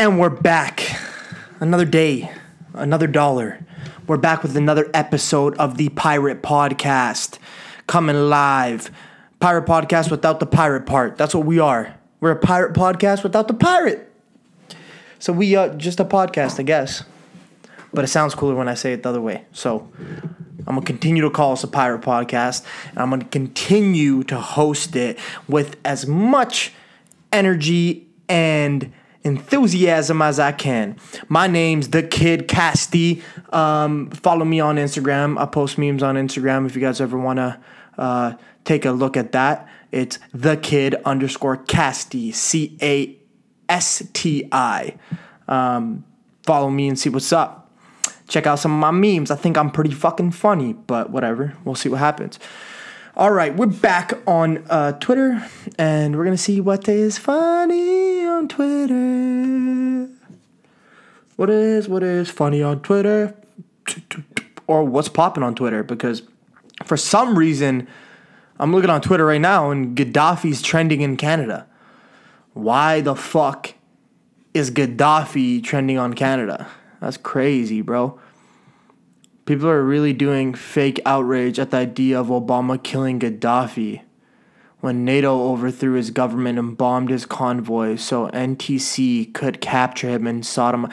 And we're back. Another day, another dollar. We're back with another episode of the Pirate Podcast. Coming live. Pirate Podcast without the pirate part. That's what we are. We're a pirate podcast without the pirate. So we are just a podcast, I guess. But it sounds cooler when I say it the other way. So I'm going to continue to call us a pirate podcast. And I'm going to continue to host it with as much energy and enthusiasm as I can. My name's The Kid Casty. Follow me on Instagram. I post memes on Instagram if you guys ever want to take a look at that. It's The Kid _ Casty, C-A-S-T-I. Follow me and see what's up. Check out some of my memes. I think I'm pretty fucking funny, but whatever. We'll see what happens. All right, we're back on Twitter, and we're going to see what is funny on Twitter. What is funny on Twitter? Or what's popping on Twitter? Because for some reason, I'm looking on Twitter right now, and Gaddafi's trending in Canada. Why the fuck is Gaddafi trending on Canada? That's crazy, bro. People are really doing fake outrage at the idea of Obama killing Gaddafi when NATO overthrew his government and bombed his convoy so NTC could capture him in Sodom.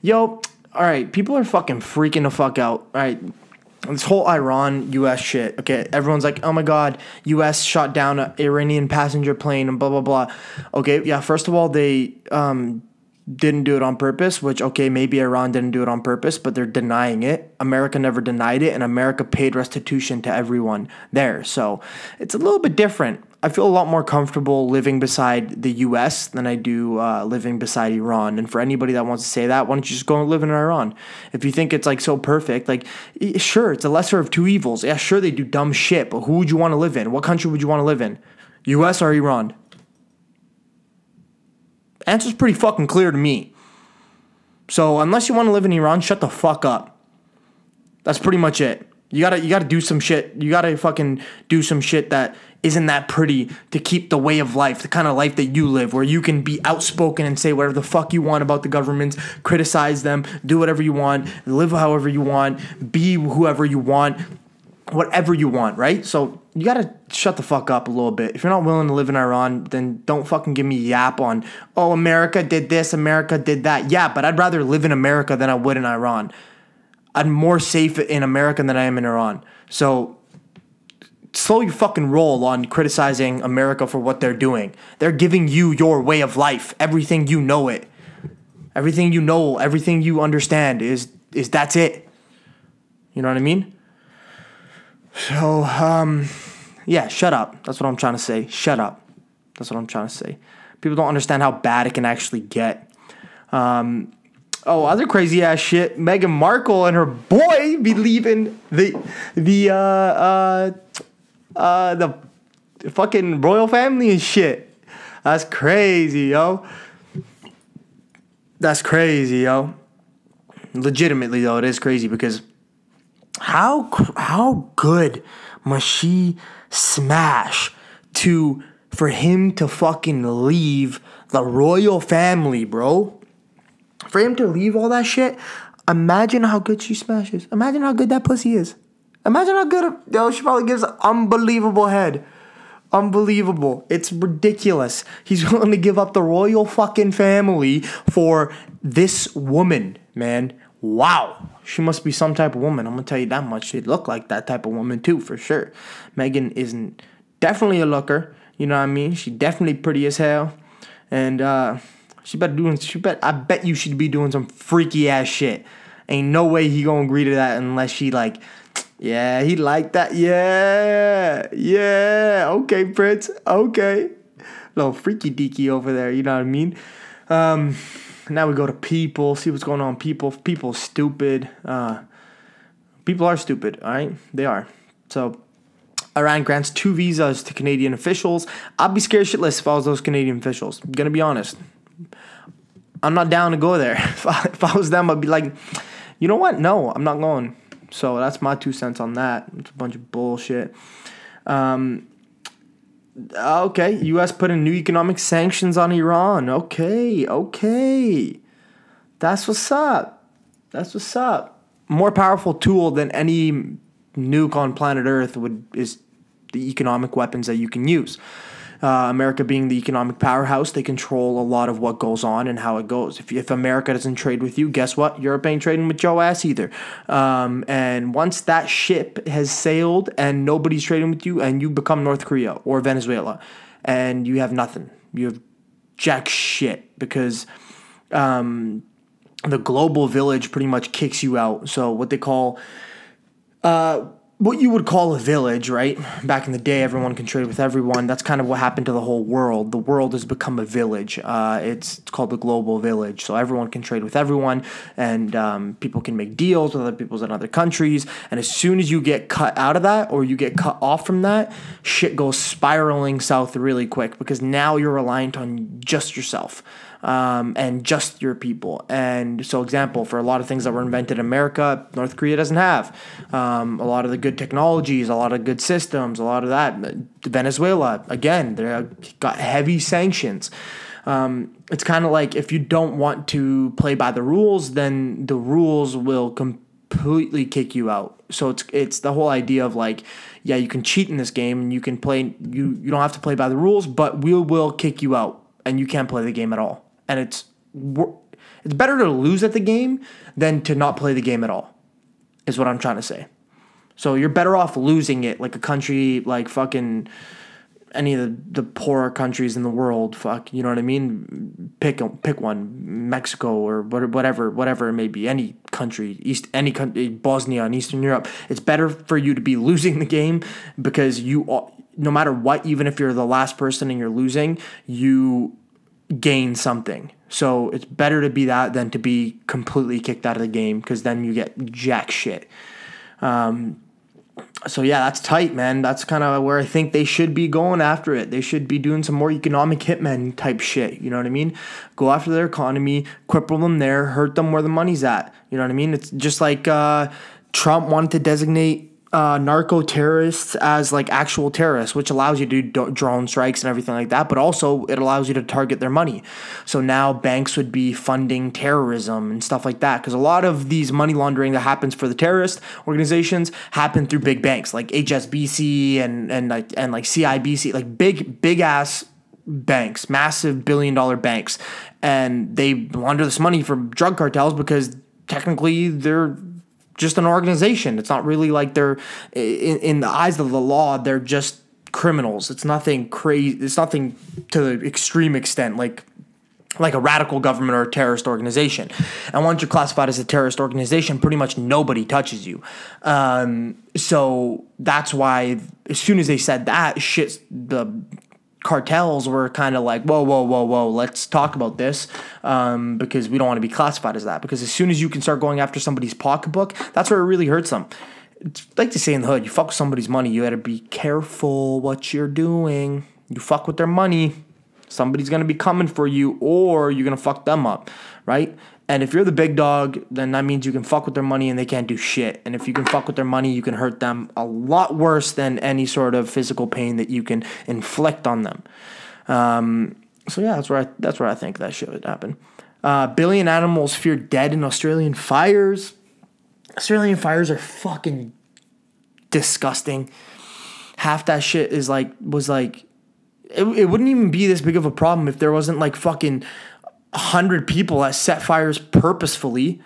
Yo, alright, people are fucking freaking the fuck out. Alright, this whole Iran-US shit, okay? Everyone's like, oh my god, US shot down an Iranian passenger plane and blah, blah, blah. Okay, yeah, first of all, they didn't do it on purpose, which, okay, maybe Iran didn't do it on purpose, but they're denying it. America never denied it, and America paid restitution to everyone there. So it's a little bit different. I feel a lot more comfortable living beside the U.S. than I do living beside Iran. And for anybody that wants to say that, why don't you just go and live in Iran? If you think it's, like, so perfect, like, sure, it's a lesser of two evils. Yeah, sure, they do dumb shit, but who would you want to live in? What country would you want to live in? U.S. or Iran? Answer's pretty fucking clear to me. So unless you want to live in Iran, shut the fuck up. That's pretty much it. You gotta do some shit. You gotta fucking do some shit that isn't that pretty to keep the way of life, the kind of life that you live, where you can be outspoken and say whatever the fuck you want about the government, criticize them, do whatever you want, live however you want, be whoever you want, whatever you want, right? So you got to shut the fuck up a little bit. If you're not willing to live in Iran, then don't fucking give me yap on, oh, America did this, America did that. Yeah, but I'd rather live in America than I would in Iran. I'm more safe in America than I am in Iran. So slow your fucking roll on criticizing America for what they're doing. They're giving you your way of life. Everything you know it. Everything you know, everything you understand is that's it. You know what I mean? So, yeah, shut up. That's what I'm trying to say. Shut up. That's what I'm trying to say. People don't understand how bad it can actually get. Other crazy-ass shit. Meghan Markle and her boy be leaving the fucking royal family and shit. That's crazy, yo. That's crazy, yo. Legitimately, though, it is crazy because how good must she smash for him to fucking leave the royal family, bro? For him to leave all that shit? Imagine how good she smashes. Imagine how good that pussy is. Imagine how good, yo, she probably gives an unbelievable head. Unbelievable. It's ridiculous. He's willing to give up the royal fucking family for this woman, man. Wow. She must be some type of woman. I'm going to tell you that much. She look like that type of woman too, for sure. Meghan isn't definitely a looker. You know what I mean? She definitely pretty as hell. And I bet you she'd be doing some freaky ass shit. Ain't no way he going to agree to that unless she like, yeah, he like that. Yeah. Yeah. Okay, Prince. Okay. Little freaky deaky over there. You know what I mean? Now we go to people, see what's going on. People stupid. People are stupid, all right? They are. So Iran grants 2 visas to Canadian officials. I'd be scared shitless if I was those Canadian officials. I'm going to be honest. I'm not down to go there. If I was them, I'd be like, you know what? No, I'm not going. So that's my 2 cents on that. It's a bunch of bullshit. Okay, U.S. put in new economic sanctions on Iran. Okay. That's what's up. That's what's up. More powerful tool than any nuke on planet Earth is the economic weapons that you can use. America being the economic powerhouse, they control a lot of what goes on and how it goes. If America doesn't trade with you, guess what? Europe ain't trading with your ass either. And once that ship has sailed and nobody's trading with you and you become North Korea or Venezuela and you have nothing, you have jack shit because the global village pretty much kicks you out. So what they call... what you would call a village, right? Back in the day, everyone can trade with everyone. That's kind of what happened to the whole world. The world has become a village. It's called the global village. So everyone can trade with everyone, and people can make deals with other people in other countries. And as soon as you get cut out of that or you get cut off from that, shit goes spiraling south really quick because now you're reliant on just yourself. And just your people. And so example, for a lot of things that were invented in America, North Korea doesn't have. A lot of the good technologies, a lot of good systems, a lot of that. Venezuela, again, they got heavy sanctions. It's kind of like if you don't want to play by the rules, then the rules will completely kick you out. So it's the whole idea of like, yeah, you can cheat in this game and you can play, you don't have to play by the rules, but we will kick you out and you can't play the game at all. And it's better to lose at the game than to not play the game at all, is what I'm trying to say. So you're better off losing it, like a country, like fucking any of the poorer countries in the world, fuck, you know what I mean? Pick one, Mexico or whatever it may be, any country, Bosnia and Eastern Europe. It's better for you to be losing the game because no matter what, even if you're the last person and you're losing, you gain something. So it's better to be that than to be completely kicked out of the game because then you get jack shit. So yeah, that's tight, man. That's kind of where I think they should be going after it. They should be doing some more economic hitmen type shit. You know what I mean? Go after their economy, cripple them there, hurt them where the money's at. You know what I mean? It's just like Trump wanted to designate narco terrorists as like actual terrorists, which allows you to do drone strikes and everything like that, but also it allows you to target their money. So now banks would be funding terrorism and stuff like that because a lot of these money laundering that happens for the terrorist organizations happen through big banks like HSBC and like CIBC, like big ass banks, massive billion-dollar banks, and they launder this money for drug cartels because technically they're just an organization. It's not really like they're in the eyes of the law. They're just criminals. It's nothing crazy. It's nothing to the extreme extent like a radical government or a terrorist organization. And once you're classified as a terrorist organization, pretty much nobody touches you. So that's why as soon as they said that shit, the cartels were kind of like, whoa, let's talk about this because we don't want to be classified as that. Because as soon as you can start going after somebody's pocketbook, that's where it really hurts them. It's like they say in the hood, you fuck with somebody's money, you gotta be careful what you're doing. You fuck with their money, somebody's gonna be coming for you or you're gonna fuck them up, right? And if you're the big dog, then that means you can fuck with their money and they can't do shit. And if you can fuck with their money, you can hurt them a lot worse than any sort of physical pain that you can inflict on them. So yeah, that's where I think that shit would happen. Billion animals feared dead in Australian fires. Australian fires are fucking disgusting. Half that shit was like it wouldn't even be this big of a problem if there wasn't like fucking 100 people that set fires purposefully.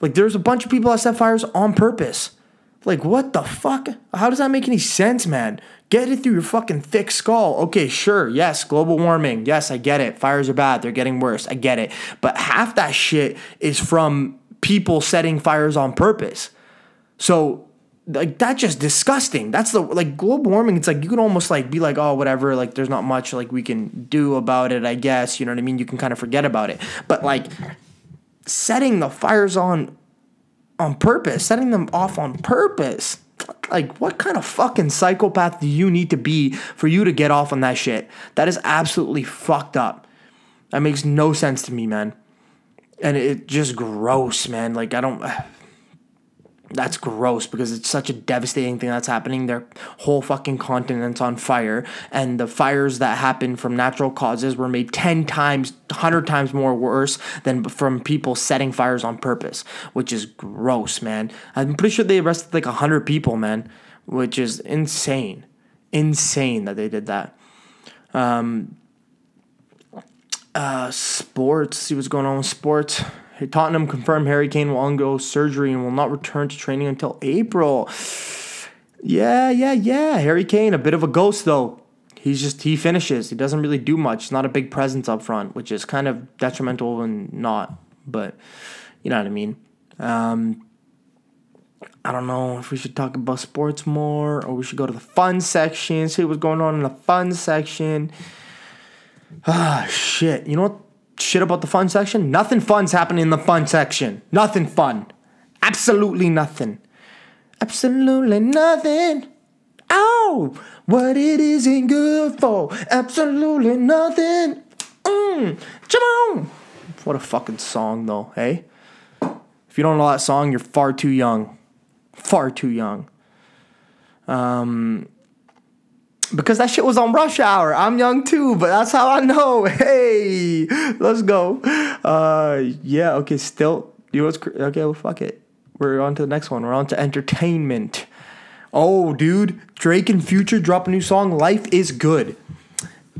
Like there's a bunch of people that set fires on purpose. Like what the fuck? How does that make any sense, man? Get it through your fucking thick skull. Okay, sure. Yes, global warming. Yes, I get it. Fires are bad. They're getting worse. I get it. But half that shit is from people setting fires on purpose. So like that's just disgusting. That's the like global warming. It's like you can almost like be like, oh, whatever. Like there's not much like we can do about it, I guess. You know what I mean? You can kind of forget about it. But like setting the fires on purpose, setting them off on purpose. Like what kind of fucking psychopath do you need to be for you to get off on that shit? That is absolutely fucked up. That makes no sense to me, man. And it just gross, man. Like I don't. That's gross because it's such a devastating thing that's happening. Their whole fucking continent's on fire, and the fires that happened from natural causes were made 10 times, 100 times more worse than from people setting fires on purpose, which is gross, man. I'm pretty sure they arrested like 100 people, man, which is insane. Insane that they did that. Sports. See what's going on with sports. Tottenham confirmed Harry Kane will undergo surgery and will not return to training until April. Yeah. Harry Kane, a bit of a ghost, though. He finishes. He doesn't really do much. He's not a big presence up front, which is kind of detrimental and not. But you know what I mean. I don't know if we should talk about sports more or we should go to the fun section, see what's going on in the fun section. Ah, shit. You know what? Shit about the fun section? Nothing fun's happening in the fun section. Nothing fun. Absolutely nothing. Absolutely nothing. Oh, what it isn't good for. Absolutely nothing. Come on. What a fucking song, though, hey? If you don't know that song, you're far too young. Far too young. Because that shit was on Rush Hour. I'm young too, but that's how I know. Hey, let's go. Yeah, okay, still. You know what's okay, well, fuck it. We're on to the next one. We're on to entertainment. Oh, dude. Drake and Future drop a new song, Life is Good.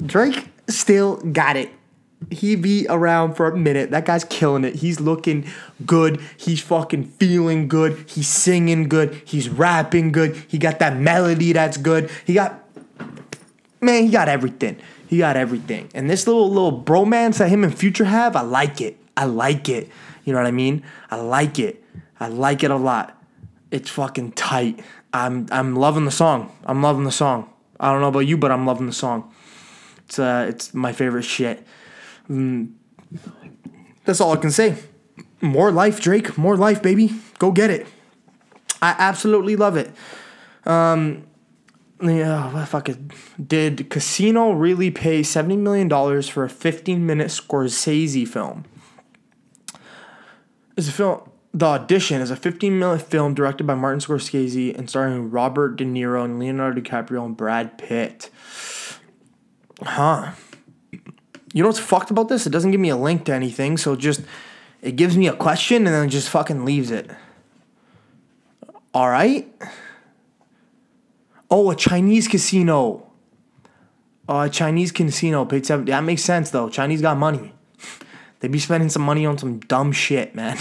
Drake still got it. He be around for a minute. That guy's killing it. He's looking good. He's fucking feeling good. He's singing good. He's rapping good. He got that melody that's good. He got everything. He got everything. And this little bromance that him and Future have, I like it. I like it. You know what I mean? I like it. I like it a lot. It's fucking tight. I'm loving the song. I'm loving the song. I don't know about you, but I'm loving the song. It's my favorite shit. That's all I can say. More life, Drake. More life, baby. Go get it. I absolutely love it. Yeah, fuck it. Did Casino really pay $70 million for a 15-minute Scorsese film? The Audition is a 15-minute film directed by Martin Scorsese and starring Robert De Niro and Leonardo DiCaprio and Brad Pitt. Huh. You know what's fucked about this? It doesn't give me a link to anything, so it gives me a question and then just fucking leaves it. All right. Oh, a Chinese casino. A Chinese casino paid $70. That makes sense, though. Chinese got money. They be spending some money on some dumb shit, man.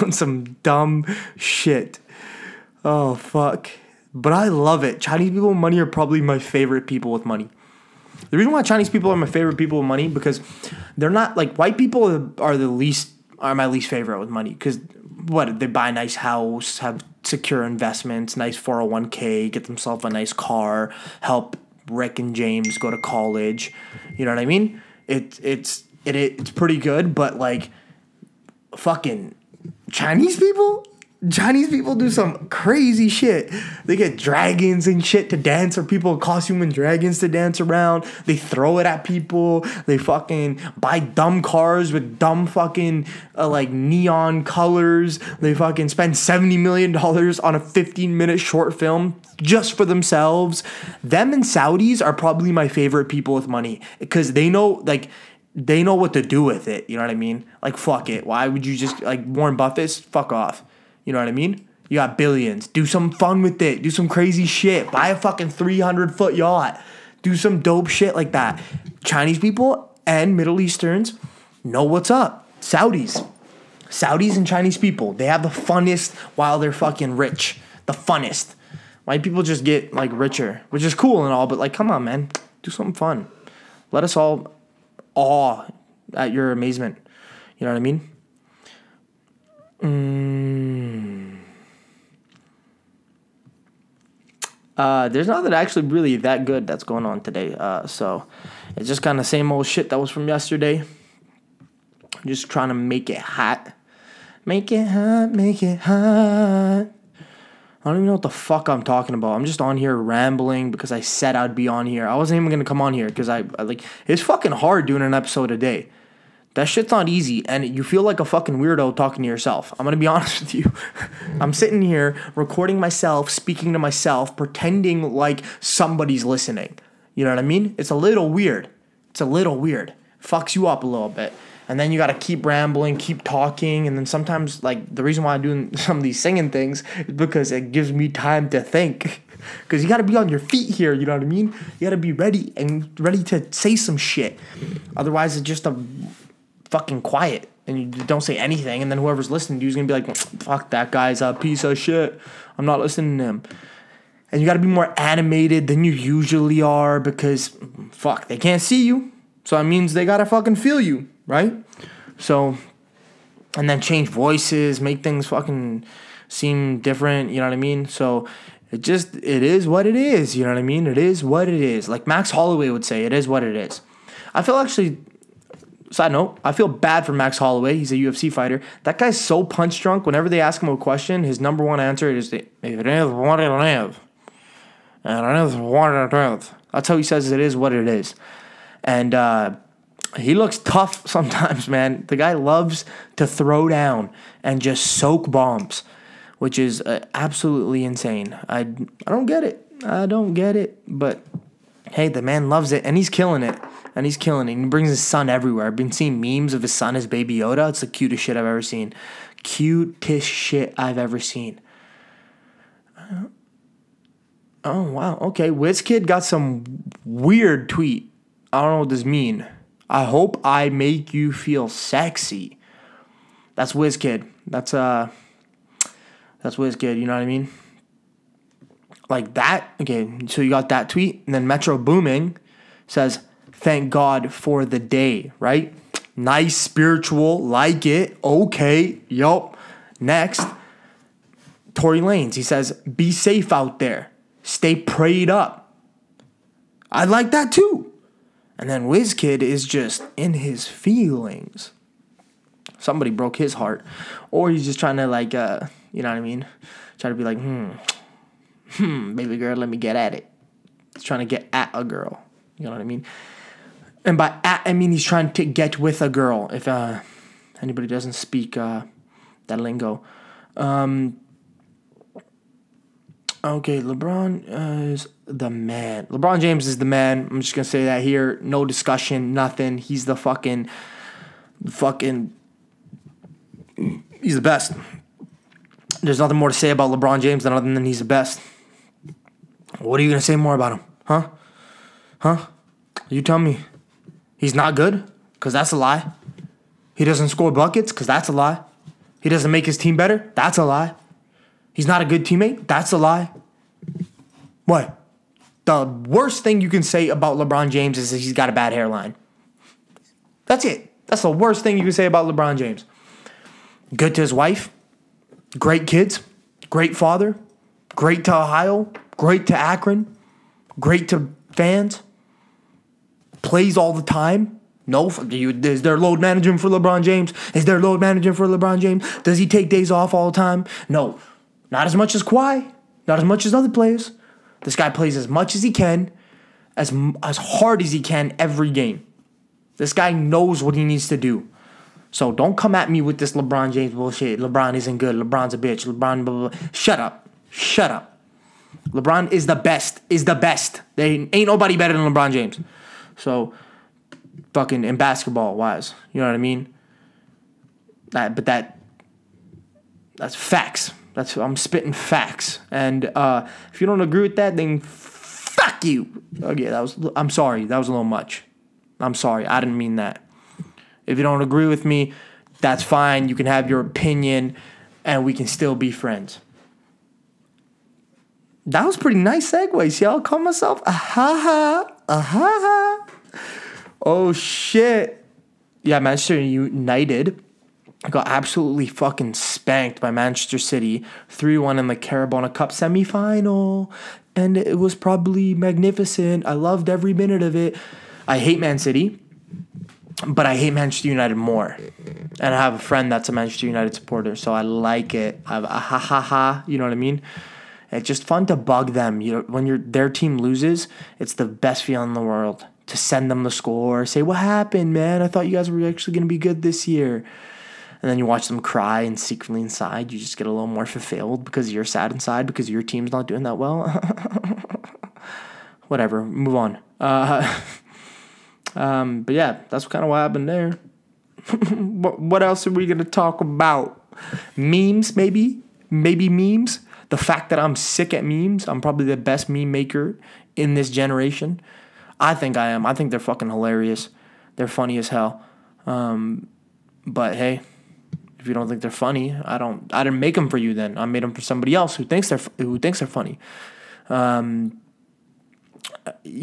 On some dumb shit. Oh, fuck. But I love it. Chinese people with money are probably my favorite people with money. The reason why Chinese people are my favorite people with money because they're not like white people are my least favorite with money because they buy a nice house, have secure investments, nice 401k, get themselves a nice car, help Rick and James go to college. You know what I mean? It's pretty good, but like fucking Chinese people do some crazy shit. They get dragons and shit to dance, or people costume in dragons to dance around. They throw it at people. They fucking buy dumb cars with dumb fucking like neon colors. They fucking spend $70 million on a 15-minute short film just for themselves. Them and Saudis are probably my favorite people with money because they know they know what to do with it. You know what I mean? Like, fuck it. Why would you just like Warren Buffett's? Fuck off. You know what I mean? You got billions. Do some fun with it. Do some crazy shit. Buy a fucking 300-foot yacht. Do some dope shit like that. Chinese people and Middle Easterns know what's up. Saudis and Chinese people. They have the funnest while they're fucking rich. The funnest. White people just get like richer, which is cool and all, but like, come on, man. Do something fun. Let us all awe at your amazement. You know what I mean? There's nothing actually really that good that's going on today. So it's just kind of same old shit that was from yesterday. I'm just trying to make it hot. Make it hot, make it hot. I don't even know what the fuck I'm talking about. I'm just on here rambling because I said I'd be on here. I wasn't even going to come on here because it's fucking hard doing an episode a day. That shit's not easy, and you feel like a fucking weirdo talking to yourself. I'm going to be honest with you. I'm sitting here recording myself, speaking to myself, pretending like somebody's listening. You know what I mean? It's a little weird. It's a little weird. Fucks you up a little bit. And then you got to keep rambling, keep talking, and then sometimes, like, the reason why I'm doing some of these singing things is because it gives me time to think. Because you got to be on your feet here, you know what I mean? You got to be ready to say some shit. Otherwise, it's just a fucking quiet, and you don't say anything, and then whoever's listening to you is going to be like, fuck, that guy's a piece of shit. I'm not listening to him. And you got to be more animated than you usually are because, fuck, they can't see you. So that means they got to fucking feel you, right? So, and then change voices, make things fucking seem different, you know what I mean? So it is what it is, you know what I mean? It is what it is. Like Max Holloway would say, it is what it is. Side note, I feel bad for Max Holloway. He's a UFC fighter. That guy's so punch drunk. Whenever they ask him a question, his number one answer is, it is what it is. It is what it is. That's how he says it is what it is. And he looks tough sometimes, man. The guy loves to throw down and just soak bombs, which is absolutely insane. I don't get it. I don't get it. But hey, the man loves it, and he's killing it. And he's killing it. And he brings his son everywhere. I've been seeing memes of his son as Baby Yoda. It's the cutest shit I've ever seen. Cutest shit I've ever seen. Oh, wow. Okay, WizKid got some weird tweet. I don't know what this mean. I hope I make you feel sexy. That's WizKid. That's WizKid, you know what I mean? Like that. Okay, so you got that tweet. And then Metro Boomin says, thank God for the day, right? Nice, spiritual, like it. Okay, yup. Next, Tory Lanez. He says, be safe out there. Stay prayed up. I like that too. And then WizKid is just in his feelings. Somebody broke his heart. Or he's just trying to like, you know what I mean? Try to be like, baby girl, let me get at it. He's trying to get at a girl. You know what I mean? And by at, I mean he's trying to get with a girl, if anybody doesn't speak that lingo. Okay, LeBron is the man. LeBron James is the man. I'm just going to say that here. No discussion, nothing. He's the fucking, he's the best. There's nothing more to say about LeBron James other than he's the best. What are you going to say more about him? Huh? You tell me. He's not good? Because that's a lie. He doesn't score buckets? Because that's a lie. He doesn't make his team better? That's a lie. He's not a good teammate? That's a lie. What? The worst thing you can say about LeBron James is that he's got a bad hairline. That's it. That's the worst thing you can say about LeBron James. Good to his wife. Great kids. Great father. Great to Ohio. Great to Akron. Great to fans. Plays all the time? No. Is there load management for LeBron James? Is there load management for LeBron James? Does he take days off all the time? No. Not as much as Kawhi. Not as much as other players. This guy plays as much as he can, as hard as he can every game. This guy knows what he needs to do. So don't come at me with this LeBron James bullshit. LeBron isn't good. LeBron's a bitch. LeBron, blah, blah, blah. Shut up. LeBron is the best. There ain't nobody better than LeBron James. So, fucking, in basketball-wise, you know what I mean? That's facts. I'm spitting facts. And if you don't agree with that, then fuck you. Okay, I'm sorry. That was a little much. I'm sorry. I didn't mean that. If you don't agree with me, that's fine. You can have your opinion, and we can still be friends. That was pretty nice segues, y'all. Call myself a ha-ha. Oh, shit. Yeah, Manchester United got absolutely fucking spanked by Manchester City 3-1 in the Carabao Cup semifinal. And it was probably magnificent. I loved every minute of it. I hate Man City, but I hate Manchester United more. And I have a friend that's a Manchester United supporter, so I like it. I have a ha-ha-ha, you know what I mean? It's just fun to bug them. You know, when their team loses, it's the best feeling in the world to send them the score, say, what happened, man? I thought you guys were actually going to be good this year. And then you watch them cry, and secretly inside, you just get a little more fulfilled because you're sad inside because your team's not doing that well. Whatever, move on. But yeah, that's kind of what happened there. What else are we going to talk about? Memes, maybe? Maybe memes? The fact that I'm sick at memes. I'm probably the best meme maker in this generation. I think I am. I think they're fucking hilarious. They're funny as hell. But hey, if you don't think they're funny, I didn't make them for you then. I made them for somebody else who thinks they're funny. You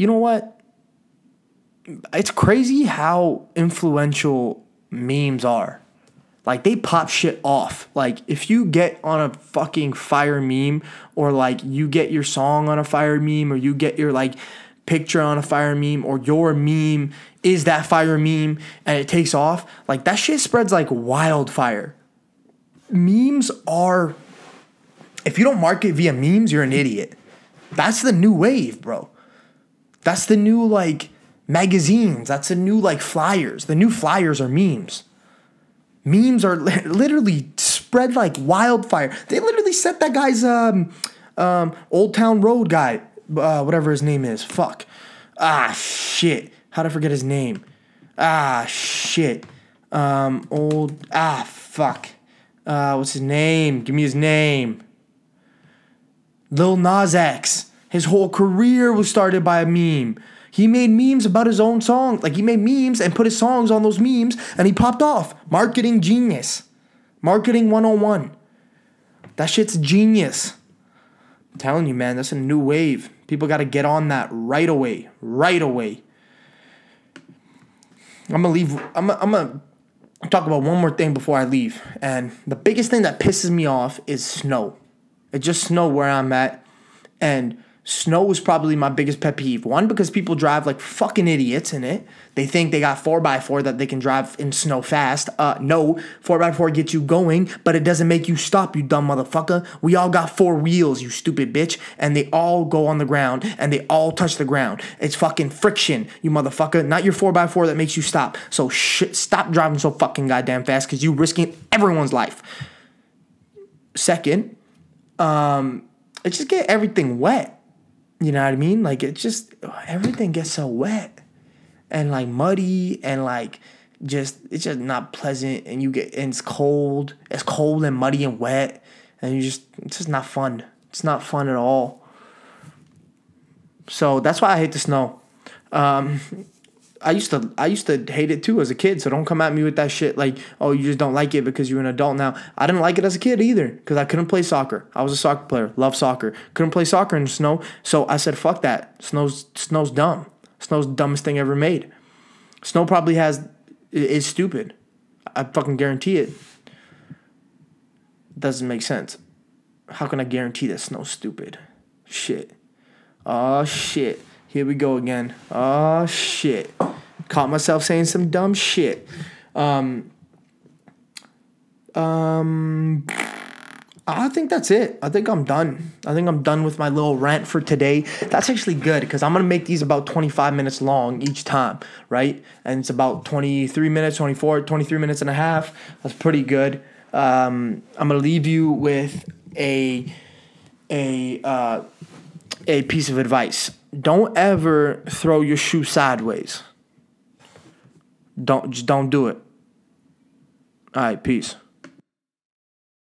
know what? It's crazy how influential memes are. Like, they pop shit off. Like, if you get on a fucking fire meme, or like you get your song on a fire meme, or you get your like picture on a fire meme, or your meme is that fire meme, and it takes off, like that shit spreads like wildfire. Memes are, if you don't market via memes, you're an idiot. That's the new wave, bro. That's the new like magazines. That's the new like flyers. The new flyers are memes. Memes are literally spread like wildfire. They literally set that guy's Old Town Road guy, whatever his name is. Fuck. Ah, shit. How'd I forget his name? Ah, shit. Fuck. What's his name? Give me his name. Lil Nas X. His whole career was started by a meme. He made memes about his own song. Like, he made memes and put his songs on those memes, and he popped off. Marketing genius. Marketing 101. That shit's genius. I'm telling you, man, that's a new wave. People got to get on that right away. Right away. I'm going to leave. I'm going to talk about one more thing before I leave. And the biggest thing that pisses me off is snow. It just snowed where I'm at. And snow is probably my biggest pet peeve. One, because people drive like fucking idiots in it. They think they got 4x4 that they can drive in snow fast. No, 4x4 gets you going, but it doesn't make you stop, you dumb motherfucker. We all got four wheels, you stupid bitch, and they all go on the ground, and they all touch the ground. It's fucking friction, you motherfucker, not your 4x4 that makes you stop. So shit, stop driving so fucking goddamn fast, because you're risking everyone's life. Second, it just get everything wet. You know what I mean? Like, it just, everything gets so wet and like muddy and like just, it's just not pleasant, and and it's cold and muddy and wet, and it's just not fun. It's not fun at all. So that's why I hate the snow. I used to hate it too as a kid. So don't come at me with that shit like, oh, you just don't like it because you're an adult now. I didn't like it as a kid either because I couldn't play soccer. I was a soccer player, loved soccer. Couldn't play soccer in the snow, so I said, fuck that. Snow's dumb. Snow's the dumbest thing ever made. Snow probably is stupid. I fucking guarantee it. Doesn't make sense. How can I guarantee that snow's stupid? Shit. Oh, shit. Here we go again. Oh, shit. Caught myself saying some dumb shit. I think that's it. I think I'm done. I think I'm done with my little rant for today. That's actually good because I'm going to make these about 25 minutes long each time, right? And it's about 23 minutes, 24, 23 minutes and a half. That's pretty good. I'm going to leave you with a piece of advice. Don't ever throw your shoe sideways. Just don't do it. All right, peace.